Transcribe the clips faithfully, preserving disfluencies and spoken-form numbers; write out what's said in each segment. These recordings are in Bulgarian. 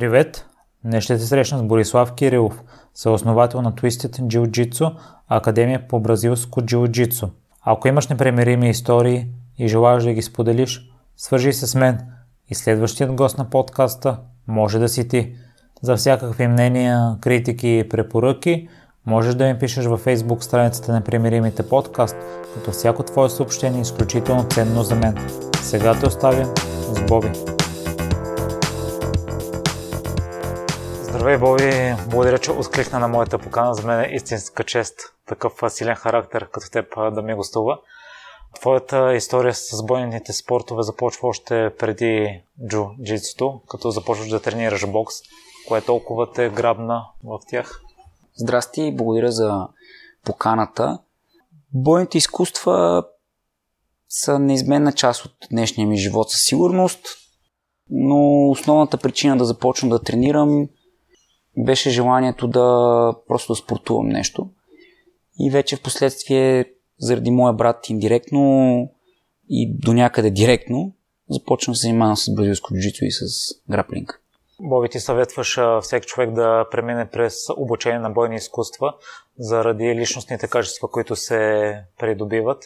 Привет! Днес ще се срещна с Борислав Кирилов, съосновател на Twisted Jiu-Jitsu, Академия по бразилско джиу-джитсу. Ако имаш непримирими истории и желаеш да ги споделиш, свържи се с мен и следващият гост на подкаста може да си ти. За всякакви мнения, критики и препоръки можеш да ми пишеш във Facebook страницата на Непримиримите подкаст, като всяко твое съобщение е изключително ценно за мен. Сега те оставям с Боби. Здравей, Боби! Благодаря, че откликна на моята покана. За мен е истинска чест такъв силен характер като теб да ми гостува. Твоята история с бойните спортове започва още преди джиу-джитсуто, като започваш да тренираш бокс. Кое толкова те грабна в тях? Здрасти, благодаря за поканата. Бойните изкуства са неизменна част от днешния ми живот със сигурност, но основната причина да започна да тренирам беше желанието да просто да спортувам нещо. И вече в последствие, заради моя брат индиректно и до някъде директно, започвам да се занимавам с бразилско джиу-джитсу и с граплинг. Боби, ти съветваш всеки човек да премине през обучение на бойни изкуства заради личностните качества, които се придобиват.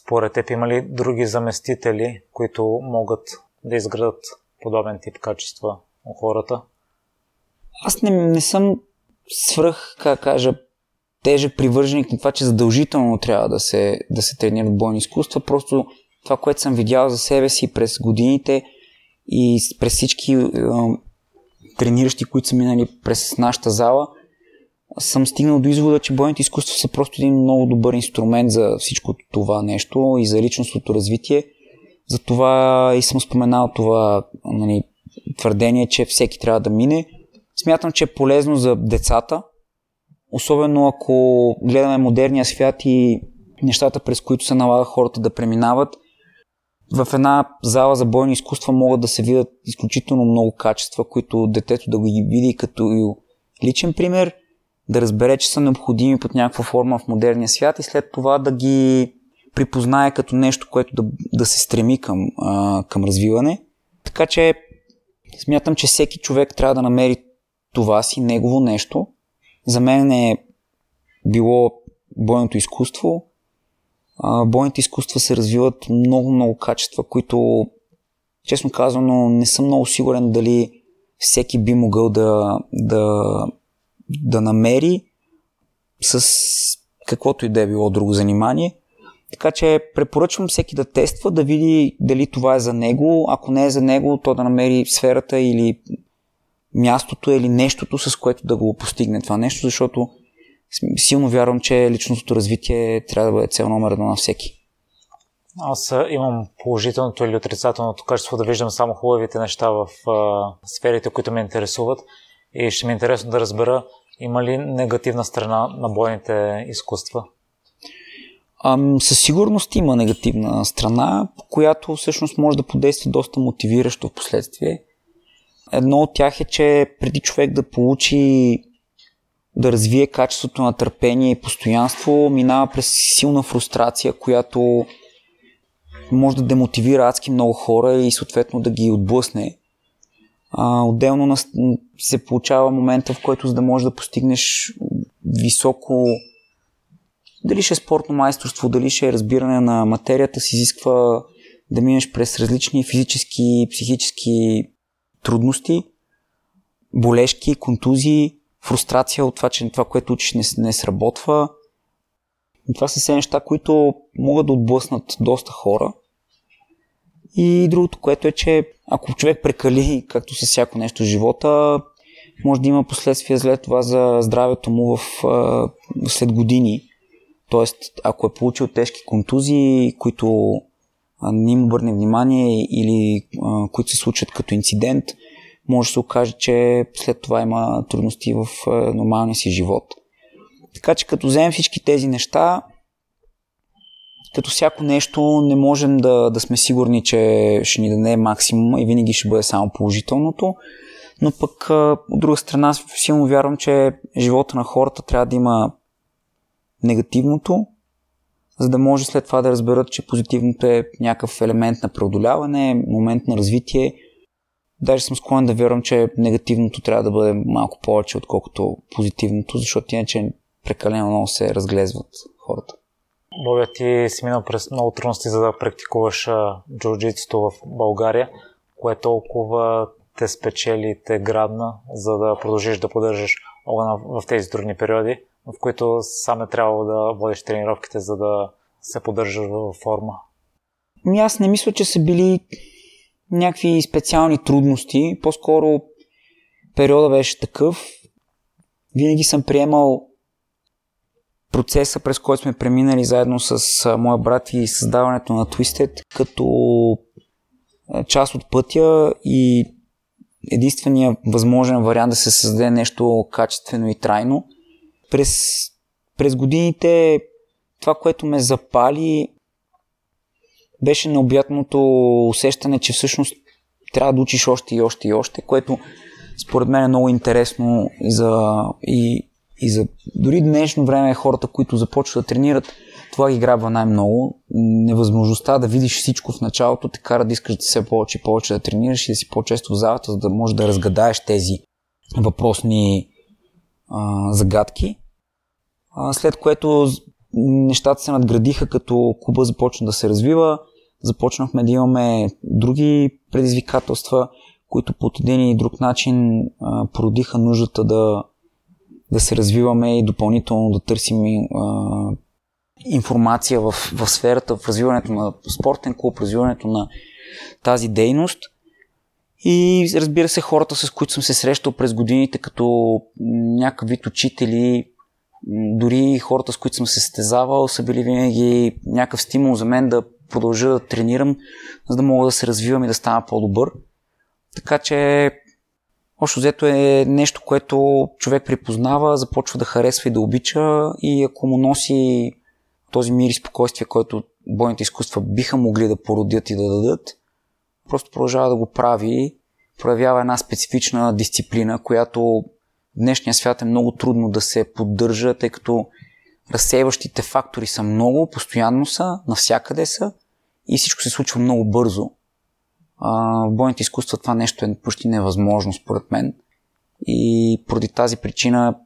Според теб има ли други заместители, които могат да изградат подобен тип качества у хората? Аз не, не съм свръх, как кажа, тежък привърженик на това, че задължително трябва да се, да се тренират бойни изкуства. Просто това, което съм видял за себе си през годините и през всички е, трениращи, които са минали през нашата зала, съм стигнал до извода, че бойните изкуства са просто един много добър инструмент за всичко това нещо и за личностното развитие. Затова и съм споменал това, нали, твърдение, че всеки трябва да мине. Смятам, че е полезно за децата, особено ако гледаме модерния свят и нещата, през които се налага хората да преминават. В една зала за бойни изкуства могат да се видят изключително много качества, които детето да ги види като личен пример, да разбере, че са необходими под някаква форма в модерния свят и след това да ги припознае като нещо, което да, да се стреми към, а, към развиване. Така че смятам, че всеки човек трябва да намери това си, негово нещо. За мен е било бойното изкуство. Бойните изкуства се развиват много-много качества, които, честно казано, не съм много сигурен дали всеки би могъл да, да, да намери с каквото и да е било друго занимание. Така че препоръчвам всеки да тества, да види дали това е за него. Ако не е за него, то да намери сферата или мястото или нещото, с което да го постигне това нещо, защото силно вярвам, че личностното развитие трябва да бъде цел номер едно на всеки. Аз имам положителното или отрицателното качество да виждам само хубавите неща в а, сферите, които ме интересуват, и ще ми е интересно да разбера има ли негативна страна на бойните изкуства? Ам, със сигурност има негативна страна, която всъщност може да подейства доста мотивиращо в последствие. Едно от тях е, че преди човек да получи, да развие качеството на търпение и постоянство, минава през силна фрустрация, която може да демотивира адски много хора и съответно да ги отблъсне. А, отделно се получава момента, в който за да можеш да постигнеш високо, дали ще е спортно майсторство, дали ще е разбиране на материята, се изисква да минеш през различни физически и психически трудности, болешки, контузии, фрустрация от това, че това, което учиш, не, не сработва. И това са все неща, които могат да отблъснат доста хора. И другото, което е, че ако човек прекали, както със всяко нещо в живота, може да има последствия след това за здравето му в, а, след години. Тоест, ако е получил тежки контузии, които а, не им обърне внимание или а, които се случат като инцидент, може да се окаже, че след това има трудности в нормалния си живот. Така че като вземем всички тези неща, като всяко нещо, не можем да, да сме сигурни, че ще ни даде максимум и винаги ще бъде само положителното. Но пък от друга страна силно вярвам, че живота на хората трябва да има негативното, за да може след това да разберат, че позитивното е някакъв елемент на преодоляване, момент на развитие, Даже съм склонен да вярвам, че негативното трябва да бъде малко повече, отколкото позитивното, защото иначе прекалено много се разглезват хората. Бобя, ти си минал през много трудности, за да практикуваш джиу-джитсуто в България. Кое толкова те спечели, те грабна, за да продължиш да поддържаш огъна в тези трудни периоди, в които сам е трябвало да водиш тренировките, за да се поддържаш във форма? Ми аз не мисля, че са били някакви специални трудности. По-скоро периода беше такъв. Винаги съм приемал процеса, през който сме преминали заедно с моя брат и създаването на Twisted, като част от пътя и единственият възможен вариант да се създаде нещо качествено и трайно. През, през годините това, което ме запали, беше необятното усещане, че всъщност трябва да учиш още и още и още, което според мен е много интересно и за, и, и за дори днешно време хората, които започват да тренират, това ги грабва най-много. Невъзможността да видиш всичко в началото те кара да искаш да се повече и повече да тренираш и да си по-често в залата, за да можеш да разгадаеш тези въпросни а, загадки. А, след което нещата се надградиха, като клуба започна да се развива. Започнахме да имаме други предизвикателства, които по един и друг начин а, породиха нуждата да, да се развиваме и допълнително да търсим а, информация в, в сферата, в развиването на спортен клуб, в развиването на тази дейност. И разбира се, хората, с които съм се срещал през годините, като някакъв вид учители, дори хората, с които съм се състезавал, са били винаги някакъв стимул за мен да продължа да тренирам, за да мога да се развивам и да стана по-добър. Така че, общо взето е нещо, което човек припознава, започва да харесва и да обича и ако му носи този мир и спокойствие, който бойните изкуства биха могли да породят и да дадат, просто продължава да го прави, проявява една специфична дисциплина, която в днешния свят е много трудно да се поддържа, тъй като разсейващите фактори са много, постоянно са, навсякъде са и всичко се случва много бързо. В бойните изкуства това нещо е почти невъзможно според мен и поради тази причина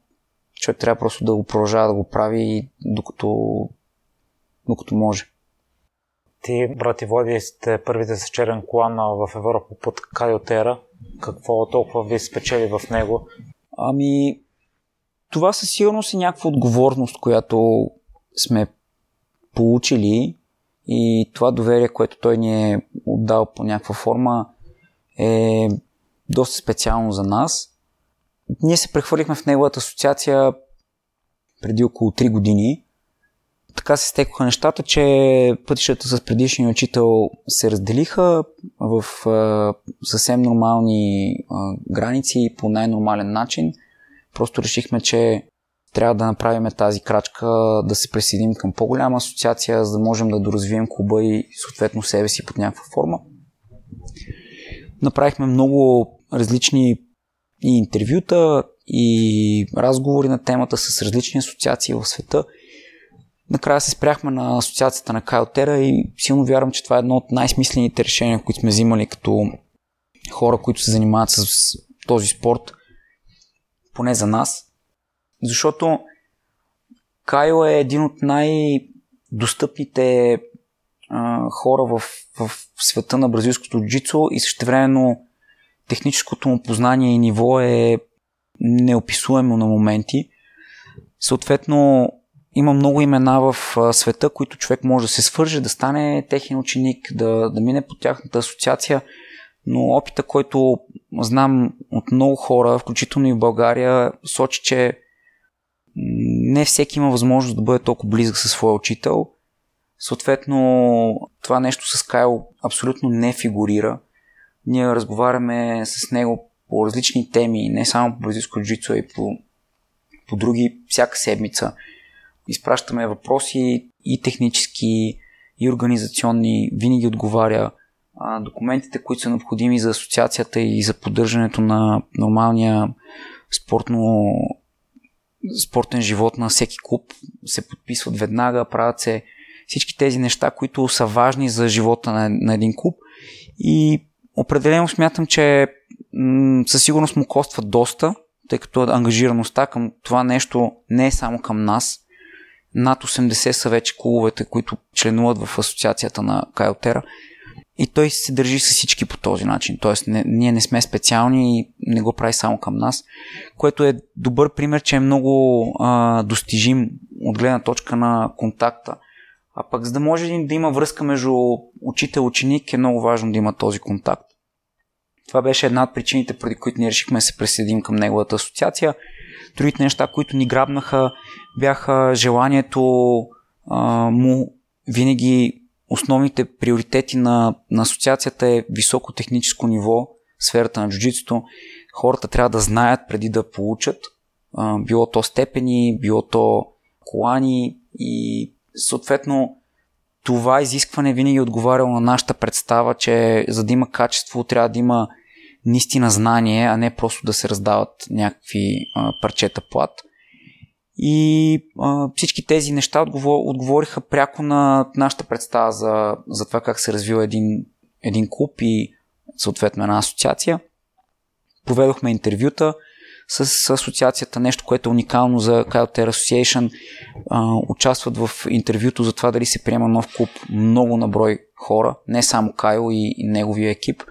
човек трябва просто да го продължава да го прави докато, докато може. Ти, брат и Влади, сте първите с черен колан в Европа под Кайо Тера. Какво толкова ви спечели в него? Ами, това със сигурност е някаква отговорност, която сме получили и това доверие, което той ни е отдал по някаква форма е доста специално за нас. Ние се прехвърлихме в неговата асоциация преди около три години. Така се стекоха нещата, че пътищата с предишния учител се разделиха в е, съвсем нормални е, граници по най-нормален начин. Просто решихме, че трябва да направим тази крачка, да се присъединим към по-голяма асоциация, за да можем да доразвием клуба и съответно себе си под някаква форма. Направихме много различни и интервюта, и разговори на темата с различни асоциации в света. Накрая се спряхме на асоциацията на Кайо Тера и силно вярвам, че това е едно от най-смислените решения, които сме взимали като хора, които се занимават с този спорт, поне за нас. Защото Кайо е един от най-достъпните а, хора в, в света на бразилското джицу и същевременно техническото му познание и ниво е неописуемо на моменти. Съответно, има много имена в света, които човек може да се свърже, да стане техен ученик, да, да мине по тяхната асоциация, но опита, който знам от много хора, включително и в България, сочи, че не всеки има възможност да бъде толкова близък със своя учител. Съответно, това нещо с Кайл абсолютно не фигурира. Ние разговаряме с него по различни теми, не само по бразилско джицу, а и по, по други всяка седмица. Изпращаме въпроси и технически, и организационни, винаги отговаря. А, документите, които са необходими за асоциацията и за поддържането на нормалния спортно, спортен живот на всеки клуб, се подписват веднага, правят се всички тези неща, които са важни за живота на, на един клуб. И определено смятам, че м- със сигурност му коства доста, тъй като ангажираността към това нещо не е само към нас. Над осемдесет са вече клубовете, които членуват в асоциацията на Кайо Тера. И той се държи с всички по този начин. Тоест, не, ние не сме специални и не го прави само към нас. Което е добър пример, че е много а, достижим от гледна точка на контакта. А пък за да може да има връзка между учител и ученик, е много важно да има този контакт. Това беше една от причините, преди които ние решихме да се присъединим към неговата асоциация. Другите неща, които ни грабнаха, бяха желанието а, му винаги. Основните приоритети на, на асоциацията е високо техническо ниво в сферата на джуджитсуто. Хората трябва да знаят преди да получат. А, било то степени, било то колани и съответно това изискване винаги е отговаряло на нашата представа, че за да има качество трябва да има наистина знание, а не просто да се раздават някакви а, парчета плат. И а, всички тези неща отговор, отговориха пряко на нашата представа за, за това как се развива един, един клуб и съответно една асоциация. Проведохме интервюта с, с асоциацията, нещо, което е уникално за Кайо Тера Association. А, участват в интервюто за това дали се приема нов клуб много наброй хора, не само Кайо и, и неговия екип.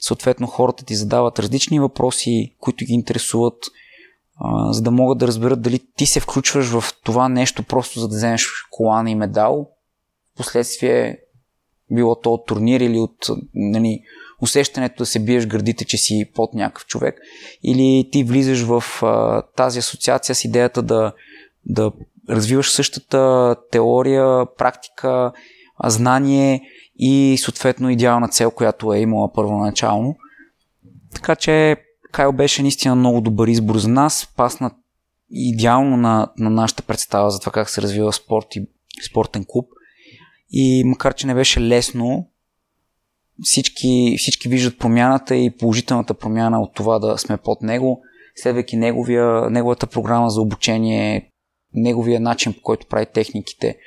Съответно хората ти задават различни въпроси, които ги интересуват, за да могат да разберат дали ти се включваш в това нещо просто за да вземеш колана и медал. Впоследствие било то от турнир или от нали, усещането да се биеш гърдите, че си под някакъв човек. Или ти влизаш в а, тази асоциация с идеята да, да развиваш същата теория, практика, знание и съответно идеална цел, която е имала първоначално. Така че Кайо беше наистина много добър избор за нас, пасна идеално на, на нашата представа за това как се развива спорт и спортен клуб. И макар, че не беше лесно, всички, всички виждат промяната и положителната промяна от това да сме под него, следвайки неговия, неговата програма за обучение, неговия начин, по който прави техниките.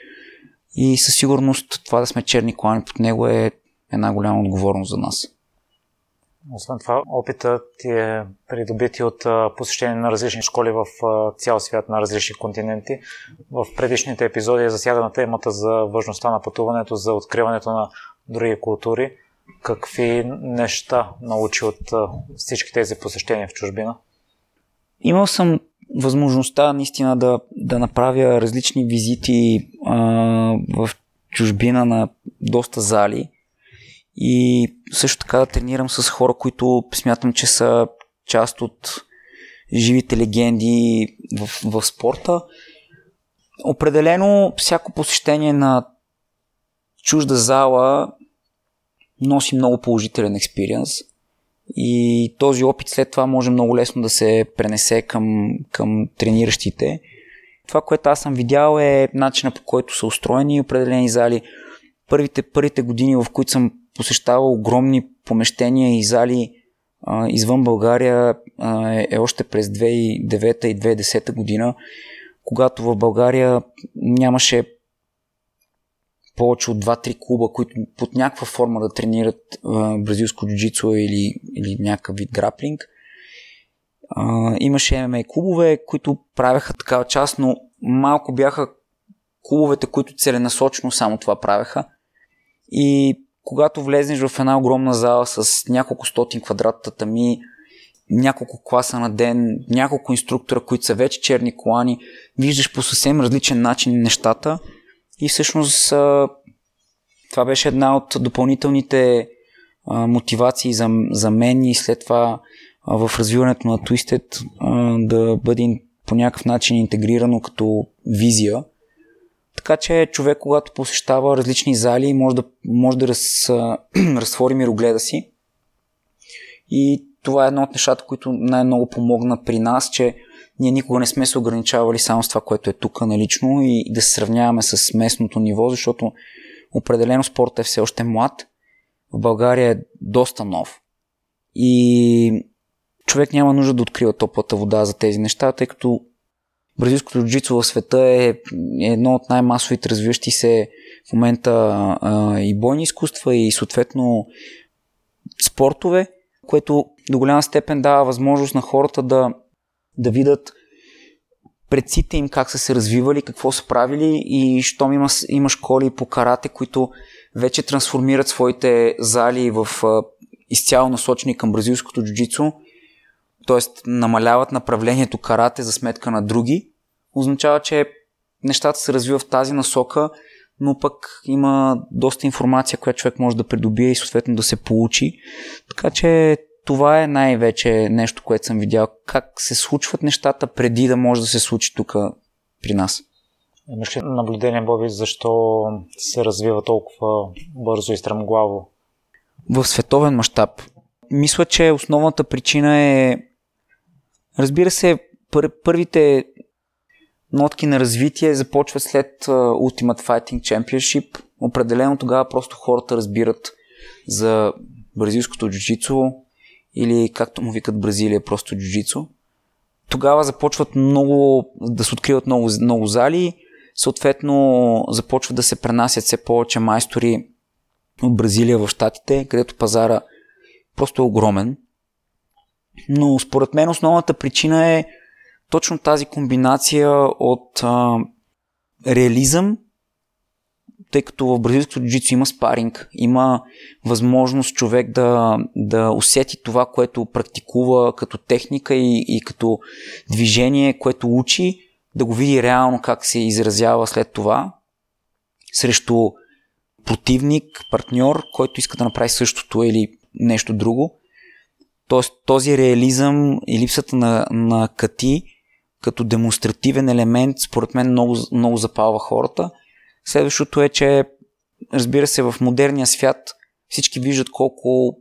И със сигурност това да сме черни колани под него е една голяма отговорност за нас. Освен това, опитът ти е придобит и от посещение на различни школи в цял свят, на различни континенти. В предишните епизоди е засягана темата за важността на пътуването, за откриването на други култури. Какви неща научи от всички тези посещения в чужбина? Имал съм възможността наистина да, да направя различни визити а, в чужбина на доста зали. И също така да тренирам с хора, които смятам, че са част от живите легенди в, в спорта. Определено всяко посещение на чужда зала носи много положителен експириенс и този опит след това може много лесно да се пренесе към, към трениращите. Това, което аз съм видял е начина, по който са устроени определени зали. Първите, първите години, в които съм посещава огромни помещения и зали а, извън България а, е още през две хиляди и девета и две хиляди и десета година, когато в България нямаше повече от два-три клуба, които под някаква форма да тренират а, бразилско джу-джицу или, или някакъв вид граплинг. А, имаше ем ем а клубове, които правяха такава част, но малко бяха клубовете, които целенасочно само това правяха. И когато влезнеш в една огромна зала с няколко стотин квадрата татами, няколко класа на ден, няколко инструктора, които са вече черни колани, виждаш по съвсем различен начин нещата и всъщност това беше една от допълнителните мотивации за, за мен и след това в развиването на Twisted да бъде по някакъв начин интегрирано като визия. Така че човек, когато посещава различни зали, може да, може да раз, разтвори мирогледа си. И това е едно от нещата, които най-много помогна при нас, че ние никога не сме се ограничавали само с това, което е тук налично и да се сравняваме с местното ниво, защото определено спортът е все още млад. В България е доста нов. И човек няма нужда да открива топлата вода за тези неща, тъй като бразилското джу-джицу в света е едно от най-масовите развиващи се в момента а, и бойни изкуства и съответно спортове, което до голяма степен дава възможност на хората да, да видят предците им как са се развивали, какво са правили, и щом има, има школи по карате, които вече трансформират своите зали в изцяло насочени към бразилското джу-джицу, т.е. намаляват направлението карате за сметка на други, означава, че нещата се развиват в тази насока, но пък има доста информация, която човек може да придобие и съответно да се получи. Така че това е най-вече нещо, което съм видял. Как се случват нещата преди да може да се случи тук при нас. Имаш ли наблюдение, Боби, защо се развива толкова бързо и стремглаво? В световен мащаб. Мисля, че основната причина е, разбира се, пър- първите нотки на развитие започват след Ultimate Fighting Championship. Определено тогава просто хората разбират за бразилското джу-джицу, или както му викат Бразилия, просто джу-джицу. Тогава започват много да се откриват много, много зали, съответно започват да се пренасят все повече майстори от Бразилия в щатите, където пазара просто е огромен. Но според мен основната причина е точно тази комбинация от а, реализъм, тъй като в бразилското джу-джицу има спаринг, има възможност човек да, да усети това, което практикува като техника и, и като движение, което учи, да го види реално как се изразява след това срещу противник, партньор, който иска да направи същото или нещо друго. Тоест този реализъм и липсата на, на кати като демонстративен елемент, според мен много, много запалва хората. Следващото е, че разбира се, в модерния свят всички виждат колко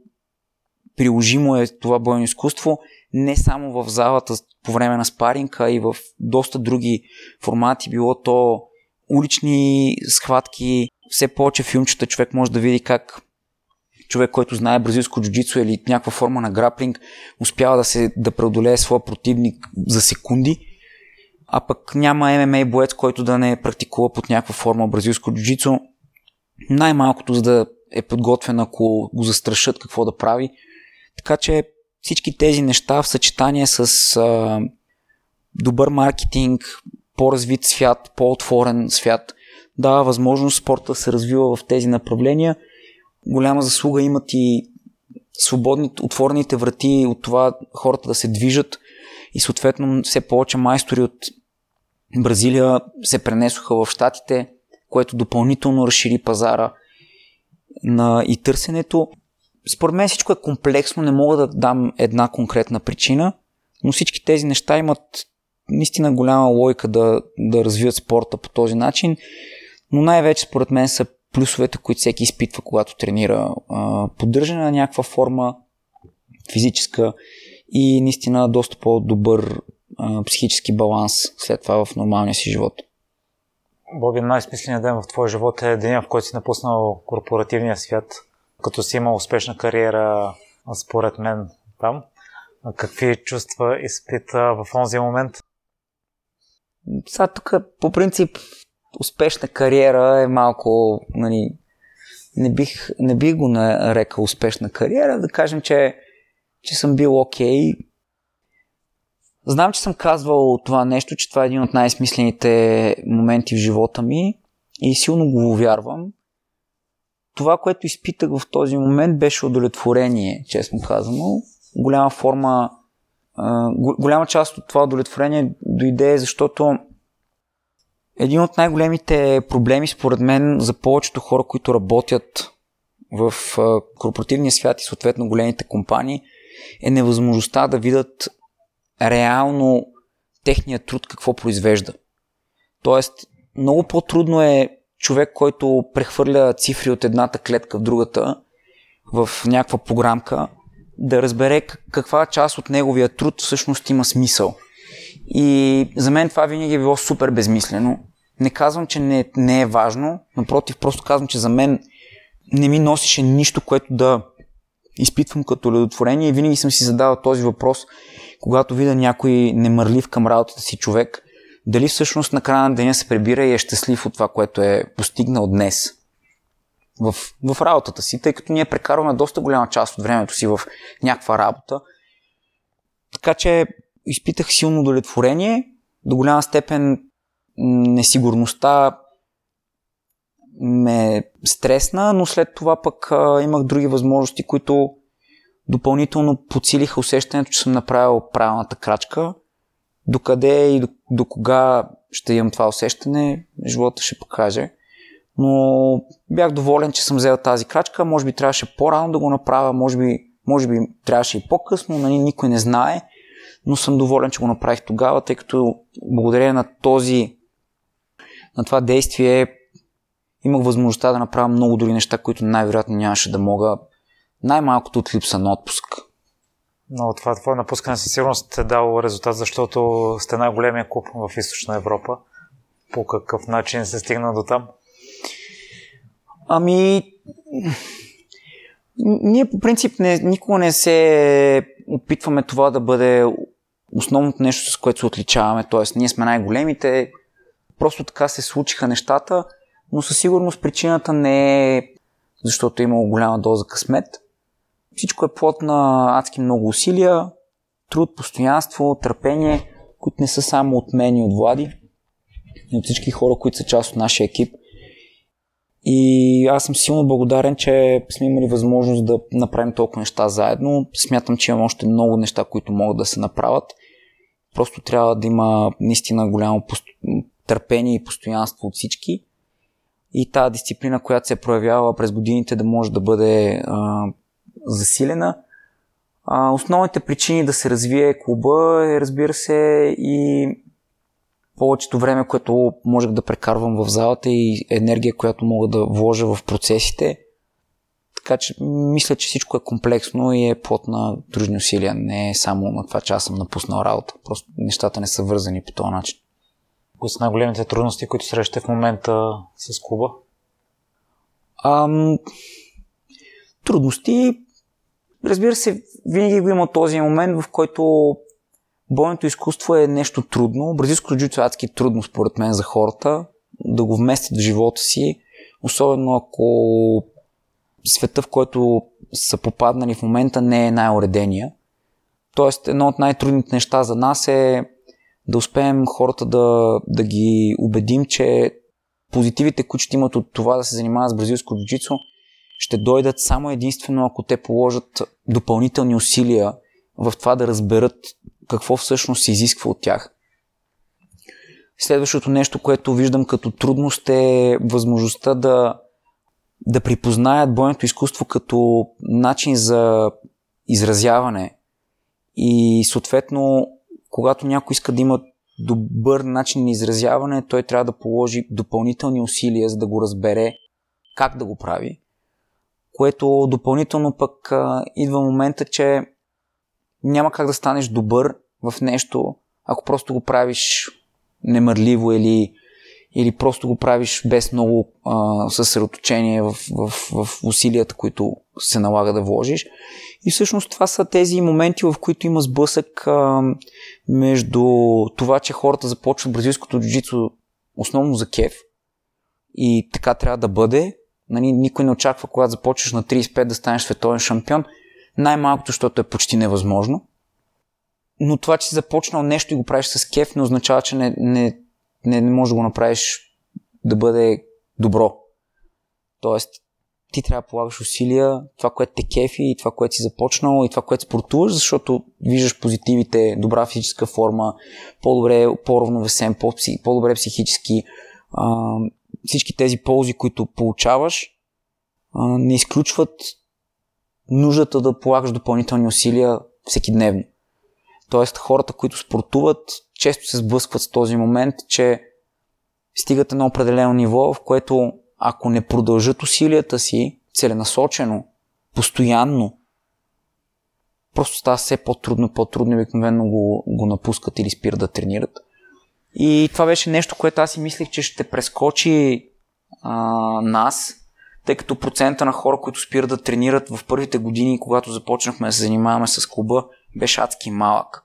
приложимо е това бойно изкуство, не само в залата по време на спаринга, и в доста други формати, било то улични схватки, все повече филмчета човек може да види как човек, който знае бразилско джу-джицу или някаква форма на граплинг, успява да, се, да преодолее своя противник за секунди, а пък няма ем ем а боец, който да не практикува под някаква форма бразилско джу-джицу. Най-малкото, за да е подготвен, ако го застрашат какво да прави. Така че всички тези неща в съчетание с а, добър маркетинг, по-развит свят, по-отворен свят, дава възможност спорта да се развива в тези направления. Голяма заслуга имат и свободните, отворените врати от това хората да се движат, и съответно все повече майстори от Бразилия се пренесоха в щатите, което допълнително разшири пазара на и търсенето. Според мен всичко е комплексно, не мога да дам една конкретна причина, но всички тези неща имат наистина голяма логика да, да развият спорта по този начин, но най-вече според мен са плюсовете, които всеки изпитва, когато тренира, поддържане на някаква форма физическа и наистина доста по-добър психически баланс след това в нормалния си живот. Боби, най-смисленият ден в твоя живот е деня, в който си напуснал корпоративния свят, като си имал успешна кариера, според мен, там. Какви чувства изпита в онзи момент? Сега тук, по принцип, успешна кариера е малко, нали, не бих, не бих го нарекал успешна кариера, да кажем, че, че съм бил окей. Знам, че съм казвал това нещо, че това е един от най-смислените моменти в живота ми и силно го вярвам. Това, което изпитах в този момент, беше удовлетворение, честно казано. Голяма форма, голяма част от това удовлетворение дойде, защото един от най-големите проблеми, според мен, за повечето хора, които работят в корпоративния свят и съответно големите компании, е невъзможността да видят реално техния труд какво произвежда. Тоест, много по-трудно е човек, който прехвърля цифри от едната клетка в другата, в някаква програмка, да разбере каква част от неговия труд всъщност има смисъл. И за мен това винаги е било супер безмислено. Не казвам, че не, не е важно, напротив, просто казвам, че за мен не ми носеше нищо, което да изпитвам като удовлетворение, и винаги съм си задавал този въпрос, когато видя някой немърлив към работата си човек, дали всъщност на края на деня се прибира и е щастлив от това, което е постигнал днес. в, в работата си, тъй като ние прекарваме доста голяма част от времето си в някаква работа. Така че изпитах силно удовлетворение, до голяма степен несигурността ме стресна, но след това пък а, имах други възможности, които допълнително подсилиха усещането, че съм направил правилната крачка. Докъде и до, до кога ще имам това усещане, живота ще покаже. Но бях доволен, че съм взел тази крачка. Може би трябваше по-рано да го направя, може би, може би трябваше и по-късно, нали, никой не знае, но съм доволен, че го направих тогава, тъй като благодарение на този, на това действие имах възможността да направя много други неща, които най-вероятно нямаше да мога, най-малкото от липса на отпуск. Но това твое напускане със сигурност е дало резултат, защото сте най-големия клуб в Източна Европа. По какъв начин се стигна до там? Ами, ние по принцип не, никога не се опитваме това да бъде основното нещо, с което се отличаваме. Тоест, ние сме най-големите, просто така се случиха нещата, но със сигурност причината не е защото е имало голяма доза късмет. Всичко е плод на адски много усилия, труд, постоянство, търпение, които не са само от мен и от Влади, но от всички хора, които са част от нашия екип. И аз съм силно благодарен, че сме имали възможност да направим толкова неща заедно. Смятам, че имам още много неща, които могат да се направят. Просто трябва да има наистина голямо търпение и постоянство от всички. И тази дисциплина, която се е проявява през годините, да може да бъде а, засилена. А, основните причини да се развие клуба е, разбира се, и повечето време, което можех да прекарвам в залата и енергия, която мога да вложа в процесите. Така че мисля, че всичко е комплексно и е плод на дружни усилия. Не е само на това, че аз съм напуснал работа. Просто нещата не са вързани по този начин. Кои са най-големите трудности, които срещате в момента с клуба? Ам, трудности, разбира се, винаги го има този момент, в който бойното изкуство е нещо трудно. Бразилското джуджицу е адски трудно, според мен, за хората да го вместят в живота си, особено ако света, в който са попаднали в момента, не е най-уредения. Тоест, едно от най-трудните неща за нас е да успеем хората да, да ги убедим, че позитивите, които ще имат от това да се занимават с бразилско джуджицу, ще дойдат само единствено, ако те положат допълнителни усилия в това да разберат какво всъщност се изисква от тях. Следващото нещо, което виждам като трудност, е възможността да, да припознаят бойното изкуство като начин за изразяване и съответно когато някой иска да има добър начин на изразяване, той трябва да положи допълнителни усилия, за да го разбере как да го прави. Което допълнително пък а, идва момента, че няма как да станеш добър в нещо, ако просто го правиш немърливо или, или просто го правиш без много а, съсредоточение в, в, в усилията, които се налага да вложиш. И всъщност това са тези моменти, в които има сблъсък а, между това, че хората започват бразилското джуджицу основно за кеф и така трябва да бъде. Нали, никой не очаква, когато започваш на трийсет и пет да станеш световен шампион, най-малкото, защото е почти невъзможно. Но това, че си започнал нещо и го правиш с кеф, не означава, че не, не, не можеш да го направиш да бъде добро. Тоест, ти трябва да полагаш усилия, това, което те кефи, и това, което си започнал, и това, което спортуваш, защото виждаш позитивите, добра физическа форма, по-добре, по-равновесен, по-добре психически. А, всички тези ползи, които получаваш, а, не изключват нуждата да полагаш допълнителни усилия всеки дневно. Тоест, хората, които спортуват, често се сблъскват с този момент, че стигат на определено ниво, в което ако не продължат усилията си целенасочено, постоянно, просто става все по-трудно, по-трудно и обикновено го, го напускат или спират да тренират. И това беше нещо, което аз си мислех, че ще прескочи а, нас, тъй като процента на хора, които спират да тренират в първите години, когато започнахме да се занимаваме с клуба, беше адски малък.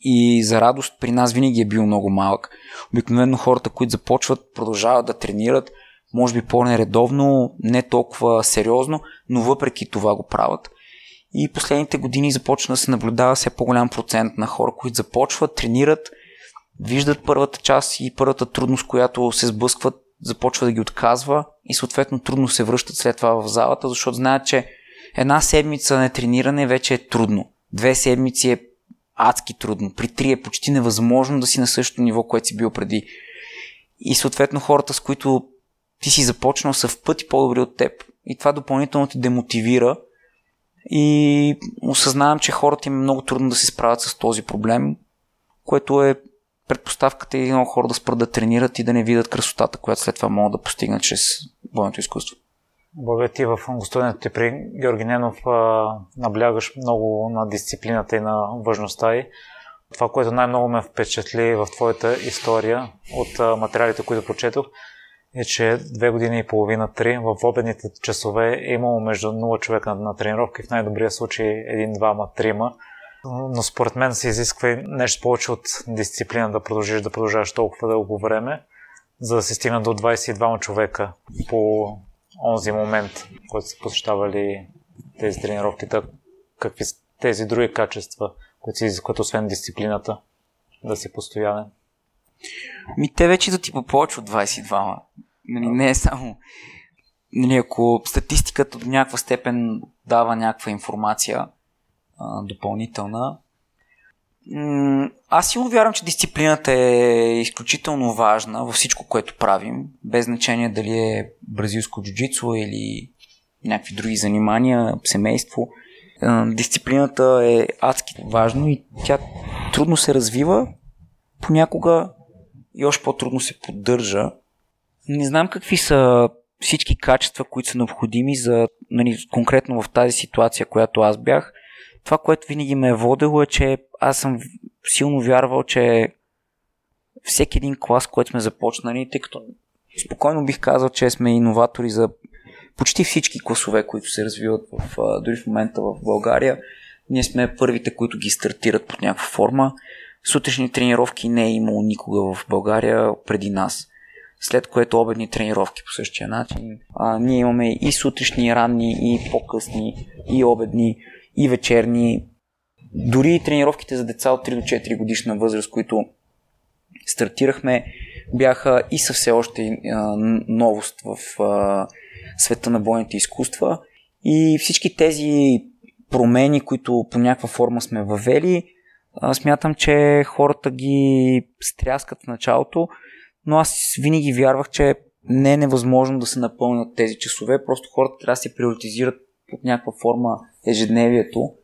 И за радост при нас винаги е бил много малък. Обикновено хората, които започват, продължават да тренират, може би по-нередовно, не толкова сериозно, но въпреки това го правят. И последните години започна да се наблюдава все по-голям процент на хора, които започват, тренират, виждат първата част и първата трудност, която се сблъскват, започва да ги отказва и съответно трудно се връщат след това в залата, защото знаят, че една седмица на трениране вече е трудно. Две седмици е адски трудно. При три е почти невъзможно да си на същото ниво, което си бил преди. И съответно хората, с които ти си започнал, са в пъти по-добри от теб. И това допълнително те демотивира. И осъзнавам, че хората им е много трудно да се справят с този проблем, което е предпоставката и много хора да спрат да тренират и да не видят красотата, която след това могат да постигнат чрез бойното изкуство. Благодаря ти, в гостуването ти при Георги Ненов наблягаш много на дисциплината и на важността ѝ. Това, което най-много ме впечатли в твоята история от материалите, които прочетох, е, че две години и половина, три, в обедните часове е имало между нула човека на тренировки, в най-добрия случай един, двама, трима. Но според мен се изисква нещо повече от дисциплина да продължиш да продължаваш толкова дълго време, за да се стигна до двайсет и двама човека по онзи момент, който са посещавали тези тренировки. Какви са тези други качества, които се изискват, освен дисциплината, да си постоянен? Ми те вече да ти повече от двайсет и двама. Нали, не е само... Нали, ако статистиката до някаква степен дава някаква информация а, допълнителна... М- аз силно вярвам, че дисциплината е изключително важна във всичко, което правим. Без значение дали е бразилско джу-джицу или някакви други занимания, семейство. А, дисциплината е адски важна и тя трудно се развива. Понякога и още по-трудно се поддържа. Не знам какви са всички качества, които са необходими за, нали, конкретно в тази ситуация, която аз бях. Това, което винаги ме е водило, е, че аз съм силно вярвал, че всеки един клас, който сме започнали, тъй като спокойно бих казал, че сме иноватори за почти всички класове, които се развиват в, дори в момента в България. Ние сме първите, които ги стартират под някаква форма. Сутрешни тренировки не е имало никога в България преди нас. След което обедни тренировки по същия начин. А, ние имаме и сутрешни, ранни, и по-късни, и обедни, и вечерни. Дори и тренировките за деца от три до четири годишна възраст, които стартирахме, бяха и са все още а, новост в а, света на бойните изкуства. И всички тези промени, които по някаква форма сме въвели, смятам, че хората ги стряскат в началото, но аз винаги вярвах, че не е невъзможно да се напълнят тези часове, просто хората трябва да се приоритизират под някаква форма ежедневието.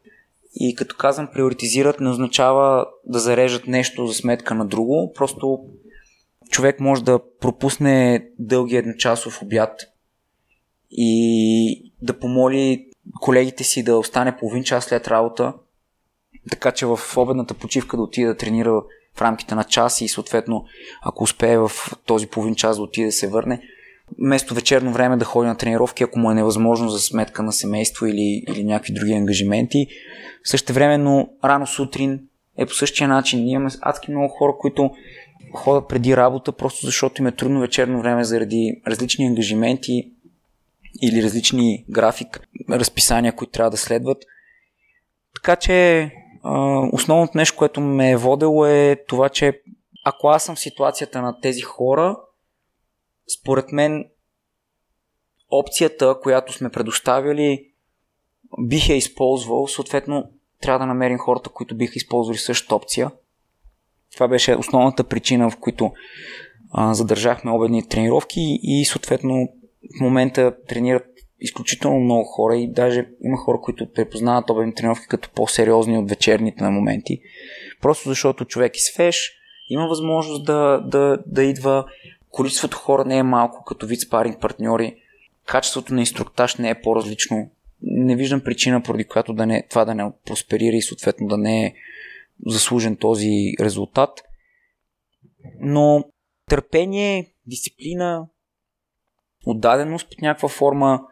И като казвам приоритизират, не означава да зарежат нещо за сметка на друго, просто човек може да пропусне дълги едночасов обяд и да помоли колегите си да остане половин час след работа, така че в обедната почивка да отиде да тренира в рамките на час и съответно, ако успее в този половин час да отиде да се върне, вместо вечерно време да ходи на тренировки, ако му е невъзможно за сметка на семейство или, или някакви други ангажименти. Същевременно рано сутрин е по същия начин. Ние имаме адски много хора, които ходят преди работа, просто защото им е трудно вечерно време заради различни ангажименти или различни график, разписания, които трябва да следват. Така че основното нещо, което ме е водело, е това, че ако аз съм в ситуацията на тези хора, според мен опцията, която сме предоставили, бих я използвал. Съответно, трябва да намерим хората, които биха използвали същата опция. Това беше основната причина, в която задържахме обедни тренировки и съответно в момента тренират изключително много хора и даже има хора, които препознават обедни тренировки като по-сериозни от вечерните на моменти. Просто защото човек е свеж, има възможност да, да, да идва. Количеството хора не е малко като вид спаринг партньори. Качеството на инструктаж не е по-различно. Не виждам причина, поради която да не, това да не просперира и съответно да не е заслужен този резултат. Но търпение, дисциплина, отдаденост под някаква форма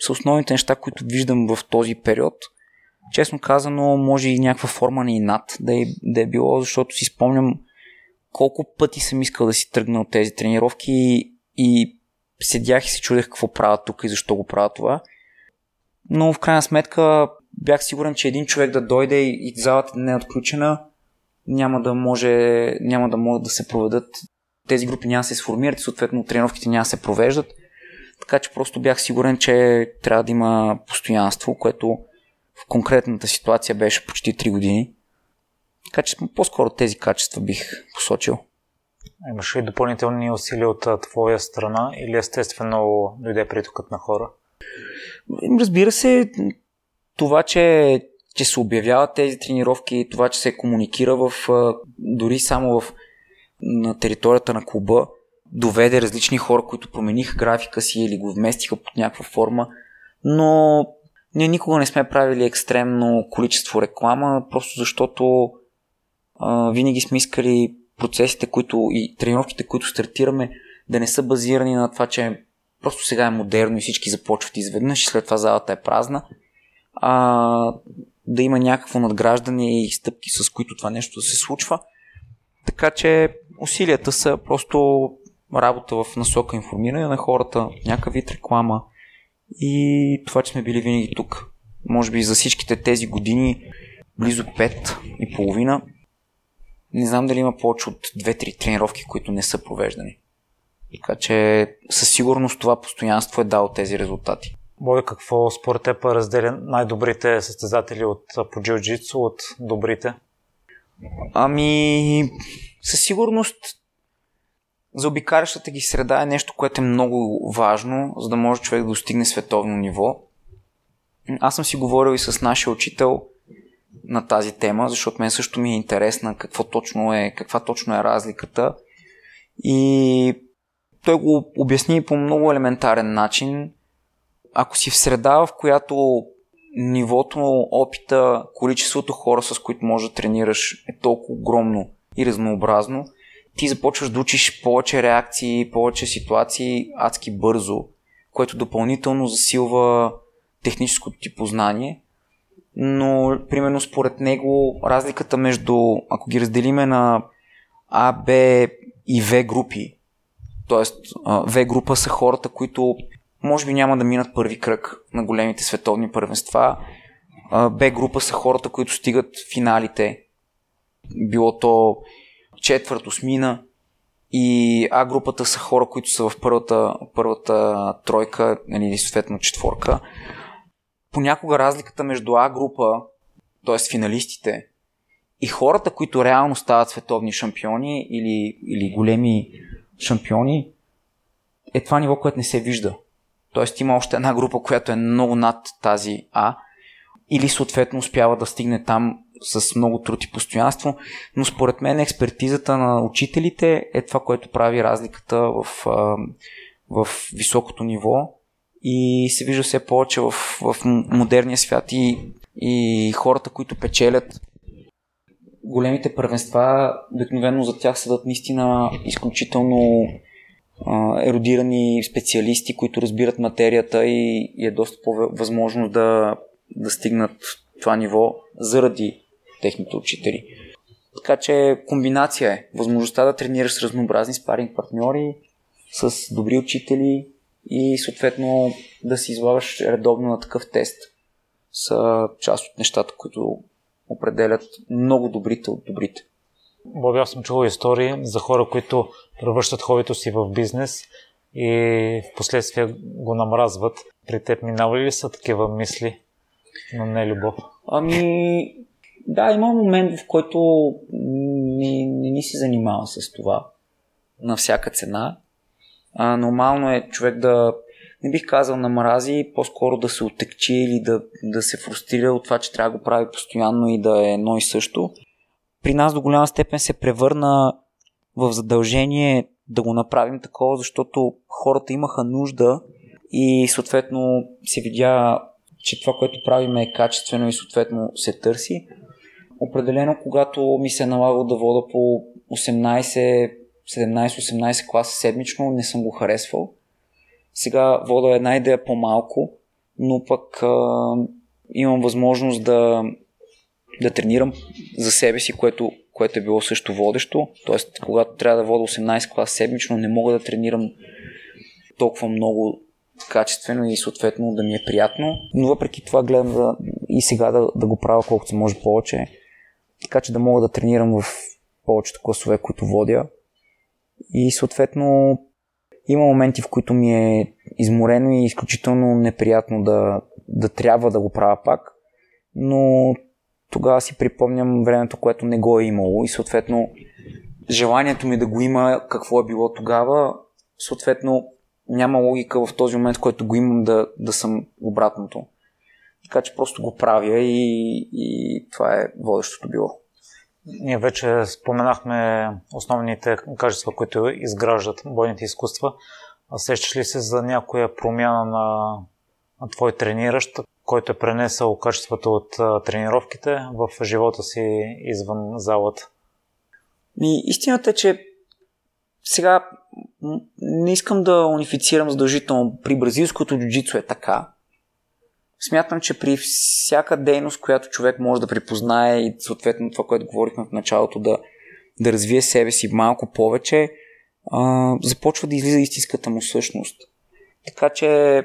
са основните неща, които виждам в този период. Честно казано, може и някаква форма на инат да е, да е било, защото си спомням колко пъти съм искал да си тръгна от тези тренировки и, и седях и се чудех какво правя тук и защо го правя това. Но в крайна сметка бях сигурен, че един човек да дойде и залата не е отключена, няма да може, няма да могат да се проведат. Тези групи няма да се сформират, съответно тренировките няма да се провеждат. Така че просто бях сигурен, че трябва да има постоянство, което в конкретната ситуация беше почти три години. Така че по-скоро тези качества бих посочил. Имаш ли допълнителни усилия от твоя страна или естествено дойде притокът на хора? Разбира се, това, че, че се обявяват тези тренировки, това, че се комуникира в, дори само в, на територията на клуба, доведе различни хора, които промениха графика си или го вместиха под някаква форма, но ние никога не сме правили екстремно количество реклама, просто защото а, винаги сме искали процесите, които и тренировките, които стартираме, да не са базирани на това, че просто сега е модерно и всички започват изведнъж и след това залата е празна, а да има някакво надграждане и стъпки, с които това нещо да се случва. Така че усилията са просто работа в насока информиране на хората, някакъв вид реклама и това, че сме били винаги тук. Може би за всичките тези години, близо пет и половина, не знам дали има повече от две-три тренировки, които не са провеждани. Така че със сигурност това постоянство е дало тези резултати. Бой, какво според теб разделя най-добрите състезатели от по джиу-джитсу от добрите? Ами, със сигурност заобикалящата ги среда е нещо, което е много важно, за да може човек да достигне световно ниво. Аз съм си говорил и с нашия учител на тази тема, защото мен също ми е интересна какво точно е, каква точно е разликата. И той го обясни по много елементарен начин. Ако си в среда, в която нивото, опита, количеството хора, с които можеш да тренираш, е толкова огромно и разнообразно, ти започваш да учиш повече реакции, повече ситуации адски бързо, което допълнително засилва техническото ти познание. Но, примерно, според него, разликата между, ако ги разделиме на А, Б и В групи, т.е. В група са хората, които може би няма да минат първи кръг на големите световни първенства. Б група са хората, които стигат финалите, било то четвърт, осмина, и А групата са хора, които са в първата, първата тройка или съответно четворка. Понякога разликата между А група, т.е. финалистите, и хората, които реално стават световни шампиони или, или големи шампиони, е това ниво, което не се вижда. Тоест има още една група, която е много над тази А, или съответно успява да стигне там с много труд и постоянство, но според мен експертизата на учителите е това, което прави разликата в, в високото ниво и се вижда все повече в, в модерния свят и, и хората, които печелят големите първенства, обикновено за тях седат наистина изключително ерудирани специалисти, които разбират материята и, и е доста по-възможно да, да стигнат това ниво заради техните учители. Така че комбинация е възможността да тренираш с разнообразни спаринг партньори, с добри учители и съответно да се излагаш редовно на такъв тест са част от нещата, които определят много добрите от добрите. Благодаря, съм чувал истории за хора, които превръщат хобито си в бизнес и в последствие го намразват. При теб минавали ли са такива мисли, но не любов? Ами, да, има момент, в който не, не ни се занимава с това на всяка цена. А, нормално е човек да, не бих казал намрази, по-скоро да се отекчи или да, да се фрустрира от това, че трябва да го прави постоянно и да е едно и също. При нас до голяма степен се превърна в задължение да го направим такова, защото хората имаха нужда и съответно се видя, че това, което правим е качествено и съответно се търси. Определено, когато ми се налага да вода по осемнайсет, седемнайсет, осемнайсет класа седмично, не съм го харесвал. Сега вода една идея по-малко, но пък а, имам възможност да да тренирам за себе си, което, което е било също водещо. Тоест, когато трябва да вода осемнайсет клас седмично, не мога да тренирам толкова много качествено и съответно да ми е приятно. Но въпреки това гледам да, и сега да, да го правя колкото се може повече. Така че да мога да тренирам в повечето класове, които водя. И съответно има моменти, в които ми е изморено и изключително неприятно да, да трябва да го правя пак. Но тогава си припомням времето, което не го е имало и съответно желанието ми да го има, какво е било тогава, съответно няма логика в този момент, в който го имам, да, да съм обратното. Така че просто го правя и, и това е водещото било. Ние вече споменахме основните качества, които изграждат бойните изкуства. А сещаш ли се за някоя промяна на, на твой трениращ, който е пренесъл качествата от тренировките в живота си извън залата? И истината е, че сега не искам да унифицирам задължително. При бразилското джу-джицу е така. Смятам, че при всяка дейност, която човек може да припознае и съответно това, което говорихме в началото, да, да развие себе си малко повече, а, започва да излиза истинската му същност. Така че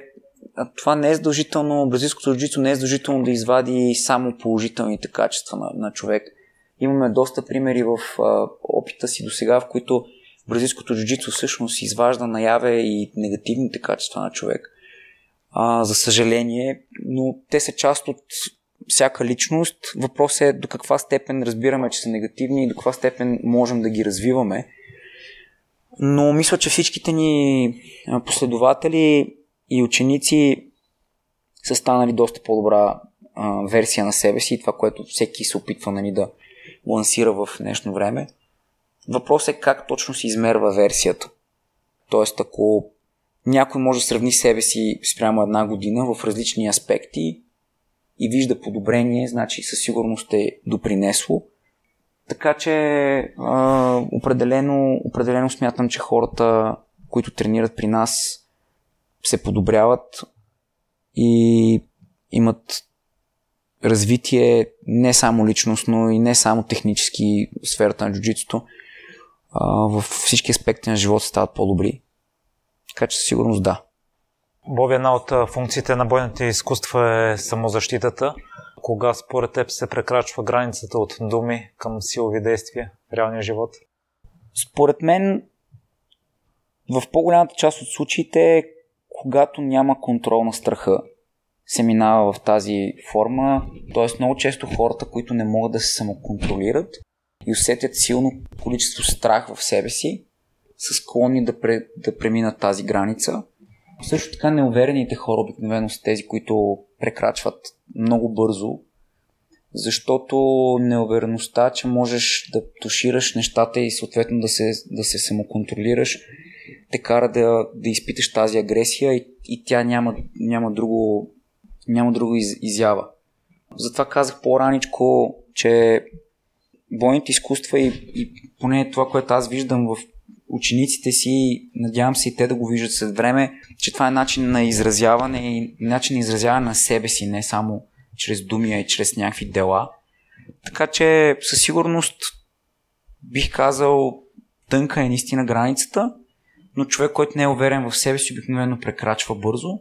това не е задължително, бразилското джу-джицу не е задължително да извади само положителните качества на, на човек. Имаме доста примери в а, опита си до сега, в които бразилското джу-джицу всъщност изважда наяве и негативните качества на човек. А, за съжаление, но те са част от всяка личност. Въпросът е до каква степен разбираме, че са негативни и до каква степен можем да ги развиваме. Но мисля, че всичките ни последователи и ученици са станали доста по-добра а, версия на себе си и това, което всеки се опитва, нали, да лансира в днешно време. Въпросът е как точно се измерва версията. Тоест, ако някой може да сравни себе си спрямо една година в различни аспекти и вижда подобрение, значи със сигурност е допринесло. Така че а, определено, определено смятам, че хората, които тренират при нас, се подобряват и имат развитие не само личностно и не само технически в сферата на джу-джицуто. Във всички аспекти на живота стават по-добри. Така че със сигурност да. Боби, една от функциите на бойните изкуства е самозащитата. Кога според теб се прекрачва границата от думи към силови действия в реалния живот? Според мен в по-голямата част от случаите, когато няма контрол на страха, се минава в тази форма. Тоест много често хората, които не могат да се самоконтролират и усетят силно количество страх в себе си, са склонни да, пре, да преминат тази граница. Също така неуверените хора обикновено са тези, които прекрачват много бързо, защото неувереността, че можеш да тушираш нещата и съответно да се, да се самоконтролираш, те кара да, да изпиташ тази агресия и, и тя няма, няма друго няма друго из, изява. Затова казах по-раничко, че бойните изкуства и, и поне това, което аз виждам в учениците си, надявам се и те да го виждат след време, че това е начин на изразяване и начин на изразяване на себе си, не само чрез думи, а и чрез някакви дела. Така че със сигурност бих казал, тънка е наистина границата, но човек, който не е уверен в себе си, обикновено прекрачва бързо.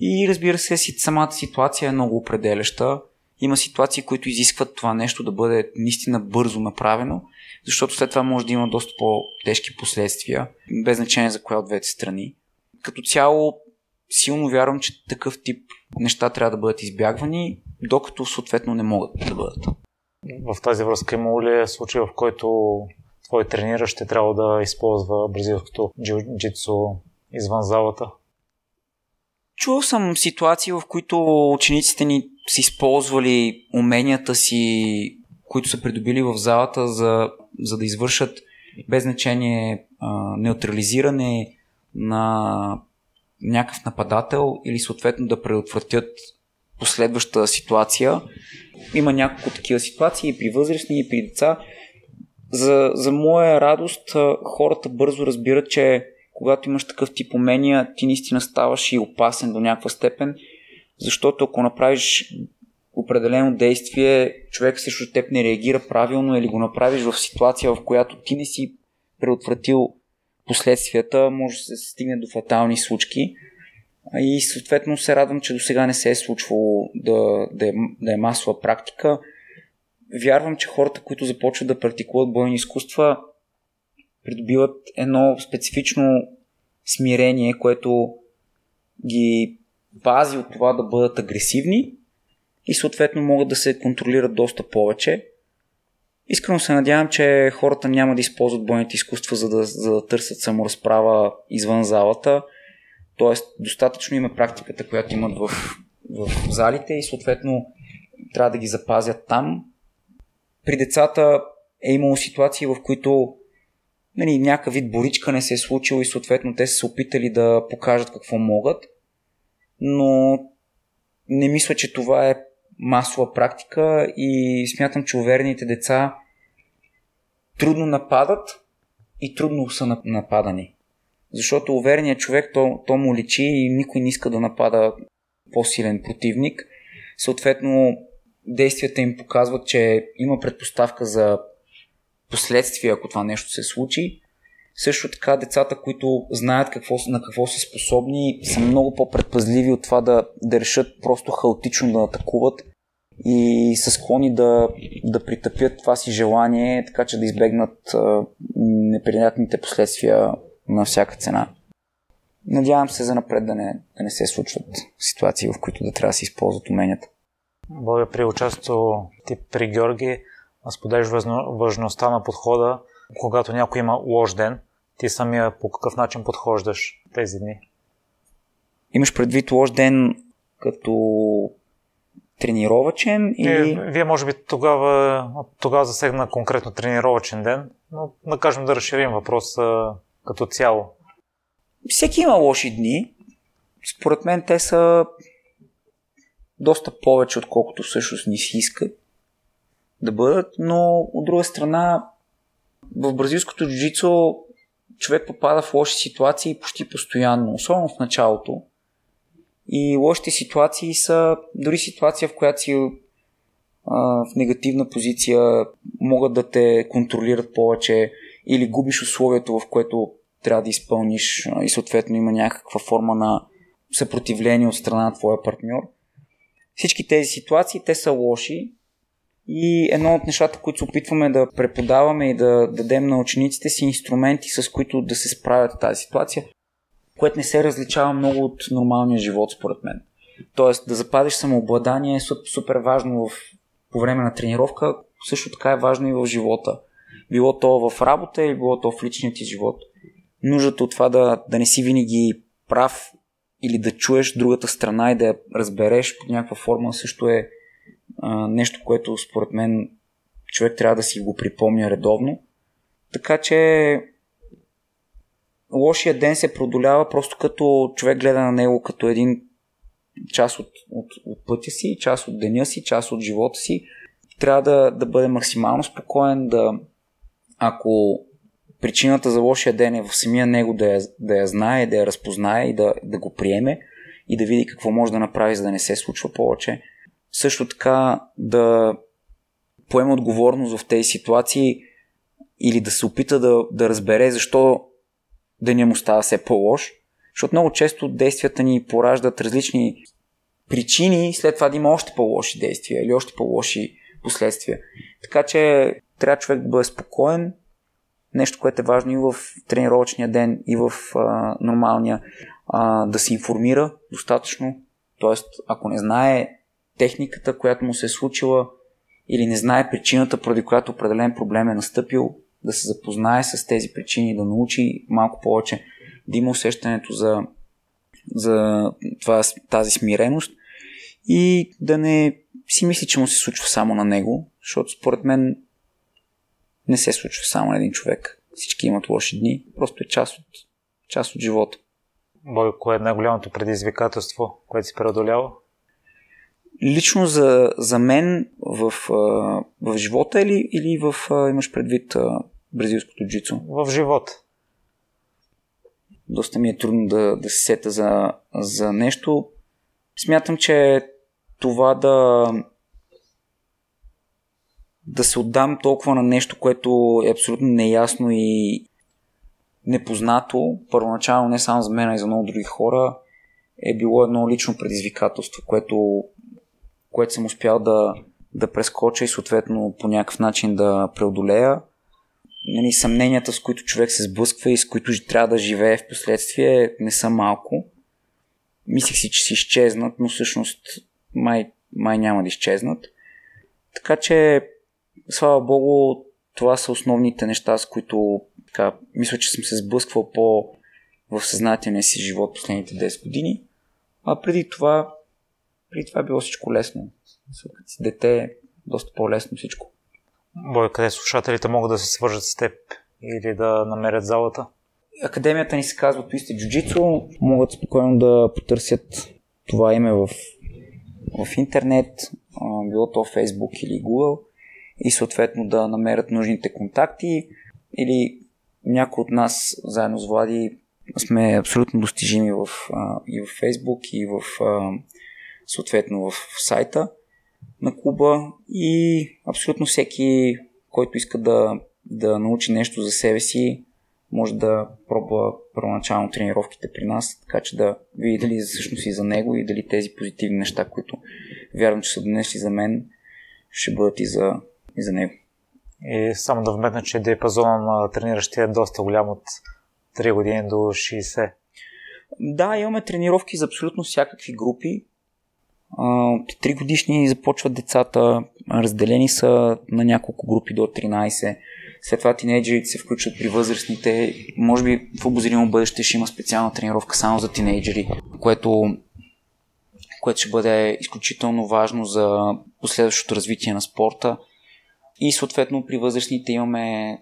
И разбира се, самата ситуация е много определяща. Има ситуации, които изискват това нещо да бъде наистина бързо направено, защото след това може да има доста по-тежки последствия, без значение за коя от двете страни. Като цяло, силно вярвам, че такъв тип неща трябва да бъдат избягвани, докато съответно не могат да бъдат. В тази връзка има ли случай, в който твой трениращ ще трябва да използва бразилското джиу-джицу извън залата? Чувал съм ситуации, в които учениците ни са използвали уменията си, които са придобили в залата, за, за да извършат без значение а, неутрализиране на някакъв нападател или съответно да предотвратят последваща ситуация. Има няколко такива ситуации и при възрастни, и при деца. За, за моя радост хората бързо разбират, че когато имаш такъв тип умения, ти наистина ставаш и опасен до някаква степен, защото ако направиш определено действие, човек срещу теб не реагира правилно или го направиш в ситуация, в която ти не си предотвратил последствията може да се стигне до фатални случки. И съответно се радвам, че до сега не се е случвало да, да, е, да е масова практика. Вярвам, че хората, които започват да практикуват бойни изкуства, придобиват едно специфично смирение, което ги пази от това да бъдат агресивни и съответно могат да се контролират доста повече. Искрено се надявам, че хората няма да използват бойните изкуства, за да, за да търсят саморазправа извън залата. Тоест, достатъчно има практиката, която имат в, в залите и съответно трябва да ги запазят там. При децата е имало ситуации, в които нали, някакъв вид боричка не се е случило и съответно те са се опитали да покажат какво могат. Но не мисля, че това е масова практика и смятам, че уверените деца трудно нападат и трудно са нападани. Защото увереният човек, то, то му личи и никой не иска да напада по-силен противник. Съответно, действията им показват, че има предпоставка за последствия, ако това нещо се случи. Също така, децата, които знаят какво, на какво са способни, са много по-предпазливи от това да, да решат просто хаотично да атакуват и са склонни да, да притъпят това си желание, така че да избегнат а, неприятните последствия на всяка цена. Надявам се за напред да не, да не се случват ситуации, в които да трябва да се използват уменията. Благодаря при участието ти при Георги. Споделиш важността на подхода, когато някой има лош ден, ти самия по какъв начин подхождаш тези дни? Имаш предвид лош ден като тренировачен? Или... Е, вие може би тогава, тогава засегна конкретно тренировачен ден, но да кажем да разширим въпроса като цяло. Всеки има лоши дни. Според мен те са доста повече, отколкото всъщност ни си искат да бъдат, но от друга страна в бразилското джу-джицу човек попада в лоши ситуации почти постоянно, особено в началото. И лошите ситуации са дори ситуация, в която си а, в негативна позиция, могат да те контролират повече или губиш условието, в което трябва да изпълниш и съответно има някаква форма на съпротивление от страна на твоя партньор. Всички тези ситуации, те са лоши. И едно от нещата, които се опитваме да преподаваме и да дадем на учениците си инструменти, с които да се справят в тази ситуация, което не се различава много от нормалния живот, според мен. Тоест да запазиш самообладание е супер важно в, по време на тренировка, също така е важно и в живота. Било то в работа или било то в личния ти живот. Нуждата от това да, да не си винаги прав или да чуеш другата страна и да я разбереш под някаква форма също е нещо, което според мен човек трябва да си го припомня редовно. Така че лошия ден се преодолява просто като човек гледа на него като един част от, от, от пътя си, част от деня си, част от живота си. Трябва да, да бъде максимално спокоен, да, ако причината за лошия ден е в самия него да я, да я знае, да я разпознае и да, да го приеме и да види какво може да направи, за да не се случва повече. Също така да поема отговорност в тези ситуации или да се опита да, да разбере защо денят му става все по-лош. Защото много често действията ни пораждат различни причини, след това да има още по-лоши действия или още по-лоши последствия. Така че трябва човек да бъде спокоен. Нещо, което е важно и в тренировъчния ден, и в а, нормалния. А, да се информира достатъчно. Тоест, ако не знае техниката, която му се е случила или не знае причината, поради която определен проблем е настъпил, да се запознае с тези причини, да научи малко повече, да има усещането за, за това, тази смиреност и да не си мисли, че му се случва само на него, защото според мен не се случва само на един човек. Всички имат лоши дни, просто е част от, част от живота. Бой, кое е най-голямото предизвикателство, което си преодолява? Лично за, за мен в, в живота или, или в, имаш предвид бразилското джицу? В живота. Доста ми е трудно да, да се сета за, за нещо. Смятам, че това да да се отдам толкова на нещо, което е абсолютно неясно и непознато, първоначално не само за мен, а и за много други хора, е било едно лично предизвикателство, което, което съм успял да, да прескоча и съответно по някакъв начин да преодолея. Нали, съмненията, с които човек се сблъсква и с които трябва да живее в последствие, не са малко. Мислех си, че си изчезнат, но всъщност май, май няма да изчезнат. Така че, слава богу, това са основните неща, с които така, мисля, че съм се сблъсквал по в съзнателния си живот последните десет години. А преди това, преди това било всичко лесно. Като си дете, доста по-лесно всичко. Бой, къде слушателите могат да се свържат с теб или да намерят залата? Академията ни се казва Twisted Jiu-Jitsu. Могат спокойно да потърсят това име в, в интернет, било то Facebook или Google, и съответно да намерят нужните контакти, или някой от нас заедно с Влади сме абсолютно достижими в, а, и в Facebook, и в, а, съответно в сайта на клуба, и абсолютно всеки, който иска да, да научи нещо за себе си, може да пробва първоначално тренировките при нас, така че да види дали всъщност и за него, и дали тези позитивни неща, които вярвам, че са донесли за мен, ще бъдат и за, и за него. И само да вметна, че диапазона на трениращия е доста голям, от три години до шейсет. Да, имаме тренировки за абсолютно всякакви групи. Три годишни започват децата, разделени са на няколко групи до тринайсет. След това тинейджерите се включват при възрастните. Може би в обозримо бъдеще ще има специална тренировка само за тинейджери, което, което ще бъде изключително важно за последващото развитие на спорта. И съответно при възрастните имаме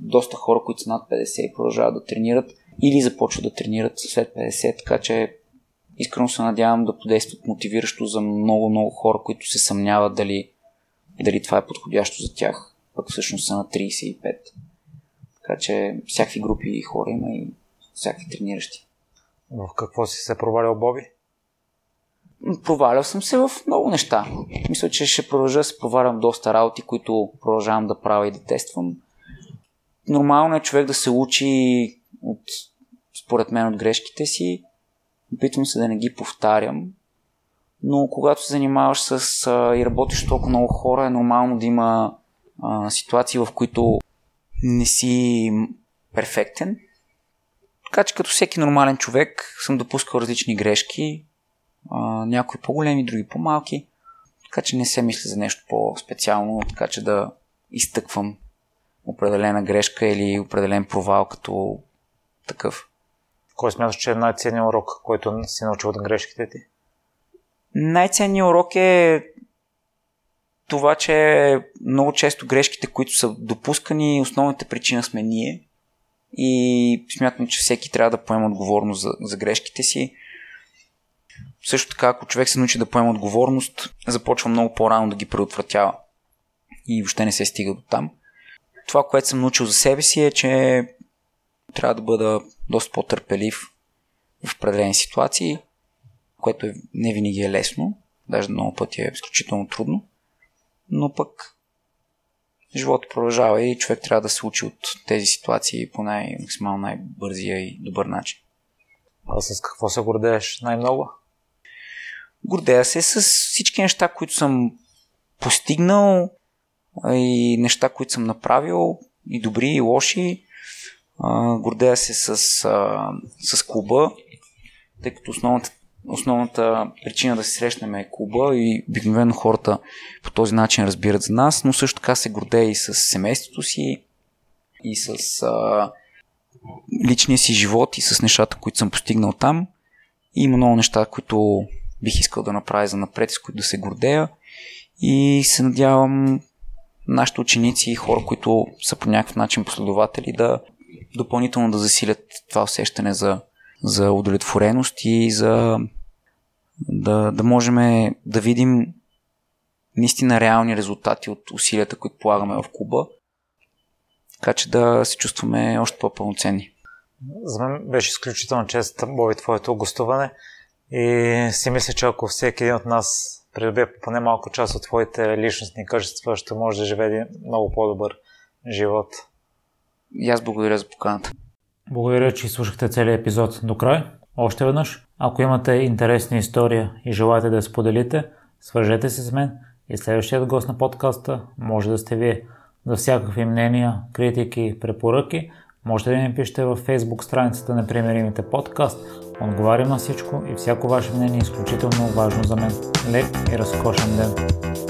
доста хора, които са над петдесет и продължават да тренират или започват да тренират след петдесет, така че искрено се надявам да подействат мотивиращо за много-много хора, които се съмняват дали, дали това е подходящо за тях. Пък всъщност са на трийсет и пет. Така че всякакви групи и хора има, и всякакви трениращи. В какво си се провалял, Боби? Провалял съм се в много неща. Мисля, че ще продължа да се провалям доста работи, които продължавам да правя и да тествам. Нормално е човек да се учи от, според мен, от грешките си. Опитвам се да не ги повтарям, но когато се занимаваш с а, и работиш толкова много хора, е нормално да има а, ситуации, в които не си перфектен. Така че като всеки нормален човек съм допускал различни грешки, а, някои по-големи, други по-малки, така че не се мисля за нещо по-специално, така че да изтъквам определена грешка или определен провал като такъв. Кой смяташ, че е най-ценният урок, който си научил от грешките ти? Най-ценният урок е това, че много често грешките, които са допускани, основната причина сме ние. И смятам, че всеки трябва да поема отговорност за, за грешките си. Също така, ако човек се научи да поема отговорност, започва много по-рано да ги предотвратява. И въобще не се стига до там. Това, което съм научил за себе си, е, че трябва да бъда доста по-търпелив в определени ситуации, което не винаги е лесно, даже много пъти е изключително трудно, но пък живот продължава и човек трябва да се учи от тези ситуации по най-максимално най-бързия и добър начин. А с какво се гордееш най-много? Гордея се с всички неща, които съм постигнал, и неща, които съм направил, и добри, и лоши. Uh, гордея се с, uh, с клуба, тъй като основната, основната причина да се срещнем е клуба, и обикновено хората по този начин разбират за нас, но също така се гордея и с семейството си, и с uh, личния си живот, и с нещата, които съм постигнал там. И има много неща, които бих искал да направя за напред, с които да се гордея, и се надявам нашите ученици и хора, които са по някакъв начин последователи, да допълнително да засилят това усещане за, за удовлетвореност и за да, да можем да видим наистина реални резултати от усилията, които полагаме в клуба, така че да се чувстваме още по-пълноценни. За мен беше изключително чест, Боби, твоето гостуване, и си мисля, че ако всеки един от нас придобие поне малко част от твоите личностни качества, ще може да живее много по-добър живот. И аз благодаря за поканата. Благодаря, че слушахте целият епизод до край. Още веднъж, ако имате интересна история и желаете да я споделите, свържете се с мен и следващият гост на подкаста може да сте вие. За всякакви мнения, критики и препоръки можете да ни пишете във Facebook страницата на Непримиримите подкаст. Отговарям на всичко и всяко ваше мнение е изключително важно за мен. Лек и разкошен ден!